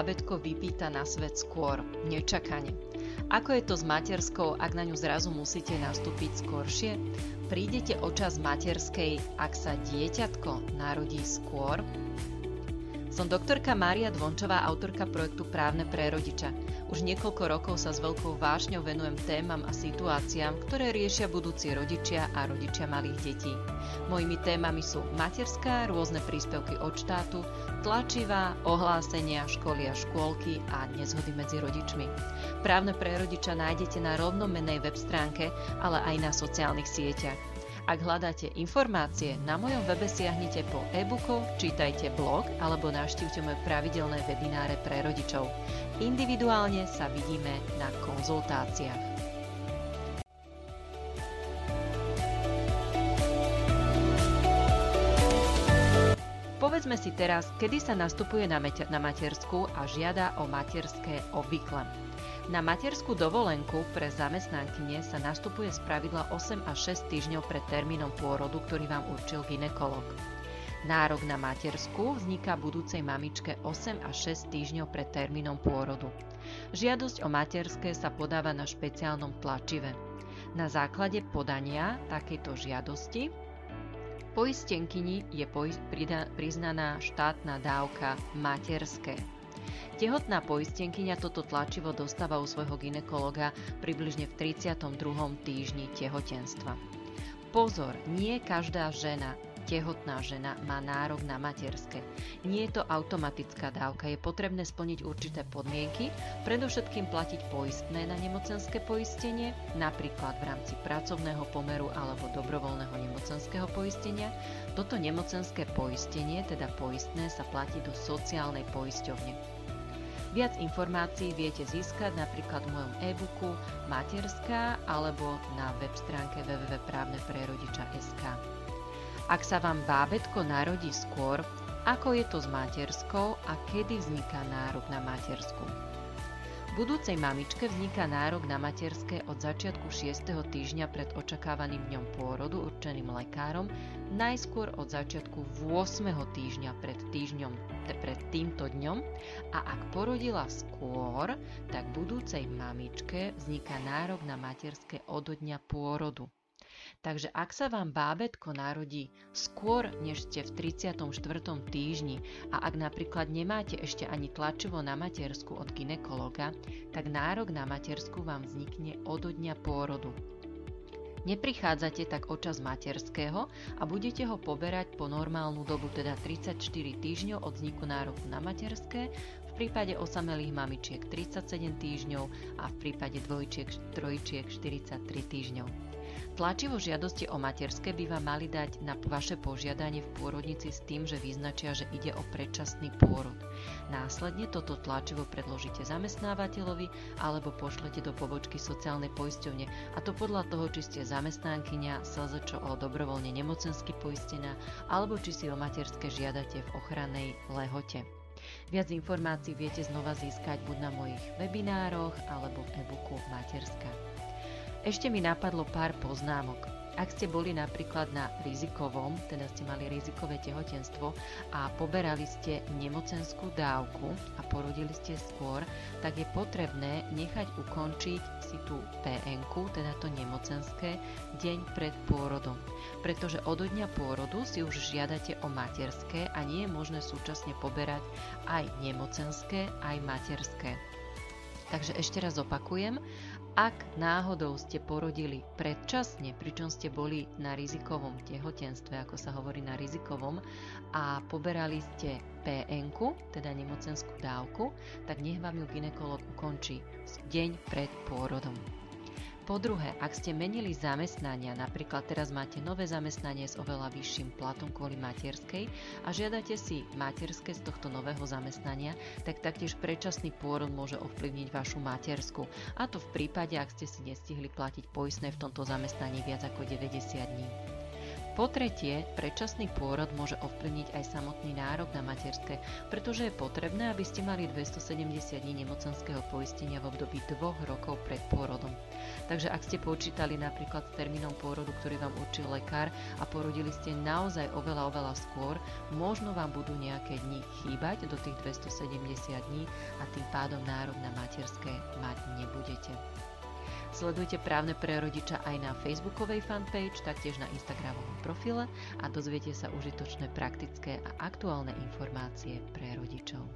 bábätko vypýta na svet skôr, nečakane. Ako je to s materskou, ak na ňu zrazu musíte nastúpiť skoršie? Prídete o čas materskej, ak sa dieťatko narodí skôr? Som doktorka Mária Dvončová, autorka projektu Právne pre rodiča. Už niekoľko rokov sa s veľkou vášňou venujem témam a situáciám, ktoré riešia budúci rodičia a rodičia malých detí. Mojimi témami sú materská, rôzne príspevky od štátu, tlačivá, ohlásenia, školy a škôlky a nezhody medzi rodičmi. Právne pre rodiča nájdete na rovnomennej web stránke, ale aj na sociálnych sieťach. Ak hľadáte informácie, na mojom webe siahnite po e-bookoch, čítajte blog alebo navštívte moje pravidelné webináre pre rodičov. Individuálne sa vidíme na konzultáciách. Povedzme si teraz, kedy sa nastupuje na matersku a žiada o materské obvykle. Na materskú dovolenku pre zamestnankyne sa nastupuje spravidla 8 až 6 týždňov pred termínom pôrodu, ktorý vám určil gynekolog. Nárok na matersku vzniká budúcej mamičke 8 až 6 týždňov pred termínom pôrodu. Žiadosť o materské sa podáva na špeciálnom tlačive. Na základe podania takejto žiadosti poistenkyni je priznaná štátna dávka materské. Tehotná poistenkyňa toto tlačivo dostáva u svojho gynekologa približne v 32. týždni tehotenstva. Pozor, nie každá žena, tehotná žena, má nárok na materské. Nie je to automatická dávka, je potrebné splniť určité podmienky, predovšetkým platiť poistné na nemocenské poistenie, napríklad v rámci pracovného pomeru alebo dobrovoľného nemocenského poistenia. Toto nemocenské poistenie, teda poistné, sa platí do sociálnej poisťovne. Viac informácií viete získať napríklad v mojom e-booku Materská alebo na web stránke www.pravneprerodiča.sk. Ak sa vám bábätko narodí skôr, ako je to s materskou a kedy vzniká nárok na matersku? Budúcej mamičke vzniká nárok na materské od začiatku 6. týždňa pred očakávaným dňom pôrodu určeným lekárom, najskôr od začiatku 8. týždňa pred týmto dňom, a ak porodila skôr, tak budúcej mamičke vzniká nárok na materské od dňa pôrodu. Takže ak sa vám bábätko narodí skôr, než ste v 34. týždni a ak napríklad nemáte ešte ani tlačivo na matersku od gynekologa, tak nárok na matersku vám vznikne od dňa pôrodu. Neprichádzate tak o čas materského a budete ho poberať po normálnu dobu, teda 34 týždňov od vzniku nároku na materské, v prípade osamelých mamičiek 37 týždňov a v prípade dvojčiek, trojčiek 43 týždňov. Tlačivo žiadosti o materské by vám mali dať na vaše požiadanie v pôrodnici s tým, že vyznačia, že ide o predčasný pôrod. Následne toto tlačivo predložíte zamestnávateľovi alebo pošlete do pobočky sociálnej poisťovne, a to podľa toho, či ste zamestnankyňa, SZČO, dobrovoľne nemocensky poistená, alebo či si o materské žiadate v ochrannej lehote. Viac informácií viete znova získať buď na mojich webinároch alebo v e-booku Materská. Ešte mi napadlo pár poznámok. Ak ste boli napríklad na rizikovom, teda ste mali rizikové tehotenstvo a poberali ste nemocenskú dávku a porodili ste skôr, tak je potrebné nechať ukončiť si tú PN-ku, teda to nemocenské, deň pred pôrodom. Pretože od dňa pôrodu si už žiadate o materské a nie je možné súčasne poberať aj nemocenské, aj materské. Takže ešte raz opakujem, ak náhodou ste porodili predčasne, pričom ste boli na rizikovom tehotenstve, ako sa hovorí na rizikovom, a poberali ste PN-ku, teda nemocenskú dávku, tak nech vám ju gynekolog ukončí deň pred pôrodom. Po druhé, ak ste menili zamestnania, napríklad teraz máte nové zamestnanie s oveľa vyšším platom kvôli materskej a žiadate si materské z tohto nového zamestnania, tak taktiež predčasný pôrod môže ovplyvniť vašu matersku. A to v prípade, ak ste si nestihli platiť poistné v tomto zamestnaní viac ako 90 dní. Po tretie, predčasný pôrod môže ovplyvniť aj samotný nárok na materské, pretože je potrebné, aby ste mali 270 dní nemocenského poistenia v období 2 rokov pred pôrodom. Takže ak ste počítali napríklad s termínom pôrodu, ktorý vám určil lekár a porodili ste naozaj oveľa skôr, možno vám budú nejaké dni chýbať do tých 270 dní a tým pádom nárok na materské mať nebudete. Sledujte Právne pre rodiča aj na facebookovej fanpage, taktiež na instagramovom profile a dozviete sa užitočné, praktické a aktuálne informácie pre rodičov.